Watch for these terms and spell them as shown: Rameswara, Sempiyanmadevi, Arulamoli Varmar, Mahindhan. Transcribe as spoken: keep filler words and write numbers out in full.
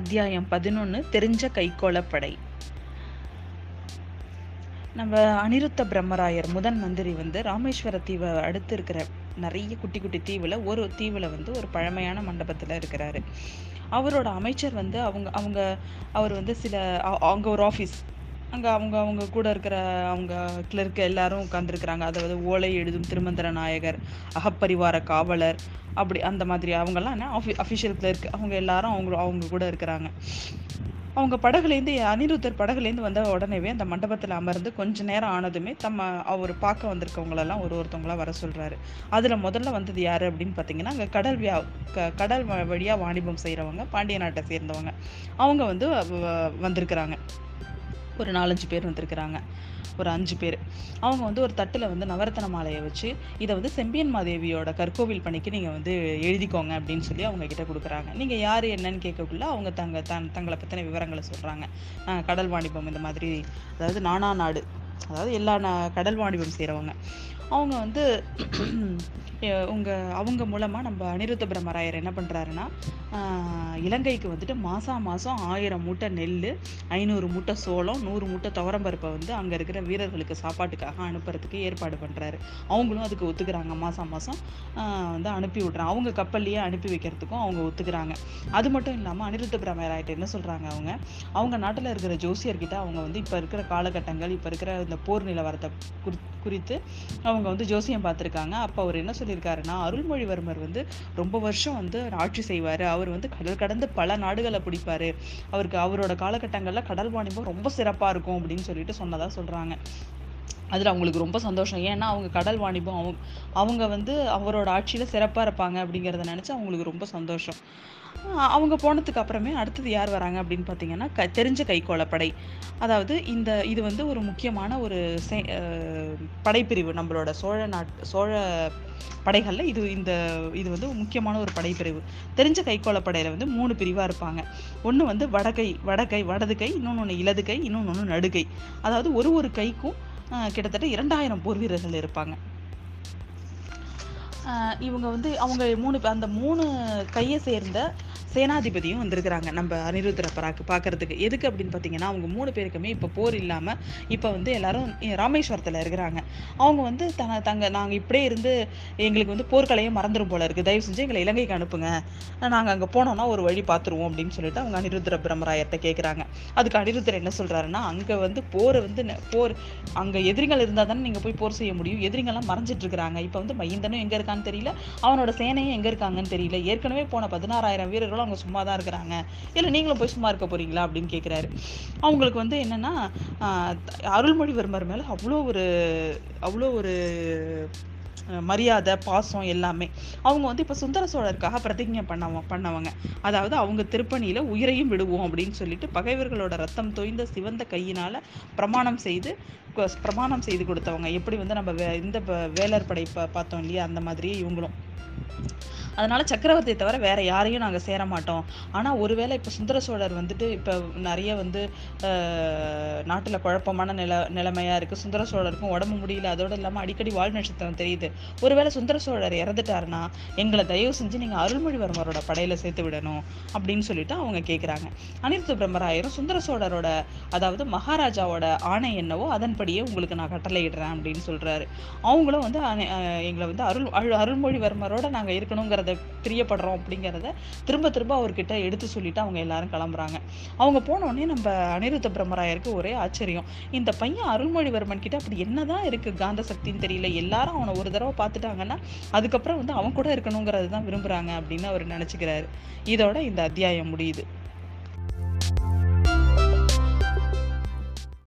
அத்தியாயம் பதினொன்று, தெரிஞ்ச கைக்கோளப்படை. நம்ம அனிருத்த பிரம்மராயர் முதன் மந்திரி வந்து ராமேஸ்வர தீவை அடுத்து இருக்கிற நிறைய குட்டி குட்டி தீவில் ஒரு தீவில் வந்து ஒரு பழமையான மண்டபத்தில் இருக்கிறாரு. அவரோட அமைச்சர் வந்து அவங்க அவங்க அவர் வந்து சில அவங்க ஒரு ஆஃபீஸ் அங்கே அவங்க அவங்க கூட இருக்கிற அவங்க கிளர்க்கு எல்லாரும் உட்காந்துருக்கிறாங்க. அதாவது ஓலை எழுதும் திருமந்திர நாயகர், அகப்பரிவார காவலர், அப்படி அந்த மாதிரி அவங்கெல்லாம் என்ன ஆஃபி அஃபிஷியல் கிளர்க் அவங்க எல்லாரும் அவங்க அவங்க கூட இருக்கிறாங்க. அவங்க படகுலேருந்து அனிருத்தர் படகுலேருந்து வந்த உடனேவே அந்த மண்டபத்தில் அமர்ந்து கொஞ்ச நேரம் ஆனதுமே தம்ம அவர் பார்க்க வந்திருக்கவங்களெல்லாம் ஒரு ஒருத்தவங்களா வர சொல்கிறாரு. அதில் முதல்ல வந்தது யார் அப்படின்னு பார்த்தீங்கன்னா, அங்கே கடல் வியா க கடல் வழியாக வாணிபம் செய்கிறவங்க, பாண்டிய நாட்டை சேர்ந்தவங்க, அவங்க வந்து வந்திருக்கிறாங்க. ஒரு நாலஞ்சு பேர் வந்திருக்கிறாங்க, ஒரு அஞ்சு பேர். அவங்க வந்து ஒரு தட்டில் வந்து நவரத்தன மாலையை வச்சு, இதை வந்து செம்பியன்மாதேவியோட கற்கோவில் பணிக்கு நீங்கள் வந்து எழுதிக்கோங்க அப்படின்னு சொல்லி அவங்க கிட்ட கொடுக்குறாங்க. நீங்கள் யார் என்னன்னு கேட்கக்குள்ள அவங்க தங்க தன் தங்களை பற்றின விவரங்களை சொல்கிறாங்க. கடல் வாணிபம் இந்த மாதிரி, அதாவது நானா நாடு, அதாவது எல்லா நா கடல் வாணிபம் செய்கிறவங்க அவங்க வந்து உங்கள் அவங்க மூலமாக நம்ம அனிருத்த பிரம்மராயர் என்ன பண்ணுறாருன்னா, இலங்கைக்கு வந்துட்டு மாதா மாதம் ஆயிரம் மூட்டை நெல், ஐநூறு மூட்டை சோளம், நூறு மூட்டை துவரம்பருப்பை வந்து அங்கே இருக்கிற வீரர்களுக்கு சாப்பாட்டுக்காக அனுப்புறதுக்கு ஏற்பாடு பண்ணுறாரு. அவங்களும் அதுக்கு ஒத்துக்கிறாங்க. மாதா மாதம் வந்து அனுப்பி விட்றாங்க. அவங்க கப்பல்லையே அனுப்பி வைக்கிறதுக்கும் அவங்க ஒத்துக்கிறாங்க. அது மட்டும் இல்லாமல் அனிருத்த பிரம்மராயர்கிட்ட என்ன சொல்கிறாங்க, அவங்க அவங்க நாட்டில் இருக்கிற ஜோசியர்கிட்ட அவங்க வந்து இப்போ இருக்கிற காலகட்டங்கள், இப்போ இருக்கிற இந்த போர் நிலவரத்தை குறித்து அவங்க வந்து ஜோசியம் பார்த்துருக்காங்க. அப்போ அவர் என்ன சொல்லியிருக்காருன்னா, அருள்மொழிவர்மர் வந்து ரொம்ப வருஷம் வந்து ஆட்சி செய்வார், அவர் வந்து கடல் கடந்து பல நாடுகளை பிடிப்பார், அவருக்கு அவரோட காலகட்டங்களில் கடல் வாணிபம் ரொம்ப சிறப்பாக இருக்கும் அப்படின்னு சொல்லிட்டு சொன்னதாக சொல்கிறாங்க. அதில் அவங்களுக்கு ரொம்ப சந்தோஷம். ஏன்னா அவங்க கடல் வாணிபம் அவங்க அவங்க வந்து அவரோட ஆட்சியில் சிறப்பாக இருப்பாங்க அப்படிங்கிறத நினச்சி அவங்களுக்கு ரொம்ப சந்தோஷம். அவங்க போனதுக்கு அப்புறமே அடுத்தது யார் வராங்க அப்படின்னு பார்த்தீங்கன்னா, க தெரிஞ்ச கைக்கோளப்படை. அதாவது இந்த இது வந்து ஒரு முக்கியமான ஒரு சே படைப்பிரிவு. நம்மளோட சோழ நாட் சோழ படைகளில் இது இந்த இது வந்து முக்கியமான ஒரு படைப்பிரிவு. தெரிஞ்ச கைக்கோளப்படையில் வந்து மூணு பிரிவாக இருப்பாங்க. ஒன்று வந்து வடகை வடகை வடது கை, இன்னொன்று இலது கை, இன்னொன்று நடுகை. அதாவது ஒரு ஒரு கைக்கும் கிட்டத்தட்ட இரண்டாயிரம் போர் வீரர்கள் இருப்பாங்க. இவங்க வந்து அவங்க மூணு அந்த மூணு கையை சேர்ந்த சேனாதிபதியும் வந்திருக்கிறாங்க நம்ம அனிருத்தரை பராக்கு பார்க்கறதுக்கு. எதுக்கு அப்படின்னு பார்த்தீங்கன்னா, அவங்க மூணு பேருக்குமே இப்போ போர் இல்லாமல் இப்போ வந்து எல்லாரும் ராமேஸ்வரத்தில் இருக்கிறாங்க. அவங்க வந்து தங்க தங்க நாங்கள் இப்படியே இருந்து எங்களுக்கு வந்து போர்க்கலையும் மறந்துடும் போல இருக்குது, தயவு செஞ்சு எங்களை இலங்கைக்கு அனுப்புங்க, நாங்கள் அங்கே போனோம்னா ஒரு வழி பார்த்துருவோம் அப்படின்னு சொல்லிட்டு அவங்க அனிருத்தர பிரம்மராயர்கிட்ட கேட்குறாங்க. அதுக்கு அனிருத்தர் என்ன சொல்கிறாருன்னா, அங்கே வந்து போரை வந்து போர் அங்கே எதிரிகள் இருந்தால் தானே நீங்கள் போய் போர் செய்ய முடியும், எதிரிகள்லாம் மறைஞ்சிட்டு இருக்கிறாங்க. இப்போ வந்து மஹிந்தனும் எங்கே இருக்கான்னு தெரியல, அவனோட சேனையும் எங்கே இருக்காங்கன்னு தெரியல, ஏற்கனவே போன பதினாறாயிரம் வீரர்கள் அவங்க சும்மா தான் இருக்கிறாங்க, இல்ல நீங்களும் போய் சும்மா இருக்க போறீங்களா அப்படின்னு கேட்கிறாரு. அவங்களுக்கு வந்து என்னன்னா, அருள்மொழிவர்மர் மேல அவ்வளோ ஒரு அவ்வளோ ஒரு மரியாதை, பாசம் எல்லாமே. அவங்க வந்து இப்போ சுந்தர சோழருக்காக பிரதிஜை பண்ணவங்க பண்ணவங்க அதாவது அவங்க திருப்பணியில் உயிரையும் விடுவோம் அப்படின்னு சொல்லிட்டு பகைவர்களோட ரத்தம் தோய்ந்த சிவந்த கையினால் பிரமாணம் செய்து பிரமாணம் செய்து கொடுத்தவங்க. எப்படி வந்து நம்ம வே இந்த வேலர் படை பார்த்தோம் இல்லையா, அந்த மாதிரியே இவங்களும். அதனால சக்கரவர்த்தியை தவிர வேற யாரையும் நாங்கள் சேர மாட்டோம். ஆனால் ஒருவேளை இப்போ சுந்தர சோழர் வந்துட்டு இப்போ நிறைய வந்து நாட்டில் குழப்பமான நில நிலைமையா இருக்குது, சுந்தர சோழருக்கும் உடம்பு முடியல, அதோடு இல்லாமல் அடிக்கடி வால் நட்சத்திரம் தெரியுது, ஒருவேளை சுந்தர சோழர் இறந்துட்டாருன்னா எங்களை தயவு செஞ்சு நீங்கள் அருள்மொழிவர்மரோட படையில் சேர்த்து விடணும் அப்படின்னு சொல்லிட்டு அவங்க கேட்குறாங்க. அனிருத்த பிரம்மராயரும் சுந்தர சோழரோட அதாவது மகாராஜாவோட ஆணை என்னவோ அதன்படியே உங்களுக்கு நான் கட்டளையிடுறேன் அப்படின்னு சொல்கிறாரு. அவங்களும் வந்து எங்களை வந்து அருள் அருள்மொழிவர்மரோட நாங்கள் இருக்கணுங்கிறத பிரியப்படுறோம் அப்படிங்கிறத திரும்ப திரும்ப அவர்கிட்ட எடுத்து சொல்லிட்டு அவங்க எல்லாரும் கிளம்புறாங்க. அவங்க போனோடனே நம்ம அனிருத்த பிரம்மராயருக்கு ஒரே ஆச்சரியம். இந்த பையன் அருள்மொழிவர்மன் கிட்ட அப்படி என்னதான் இருக்கு காந்த சக்தின்னு தெரியல, எல்லாரும் அவனை ஒரு தடவை பார்த்துட்டாங்கன்னா அதுக்கப்புறம் வந்து அவன் கூட இருக்கணுங்கிறது தான் விரும்புறாங்க அப்படின்னு அவர் நினைச்சுக்கிறாரு. இதோட இந்த அத்தியாயம் முடியுது.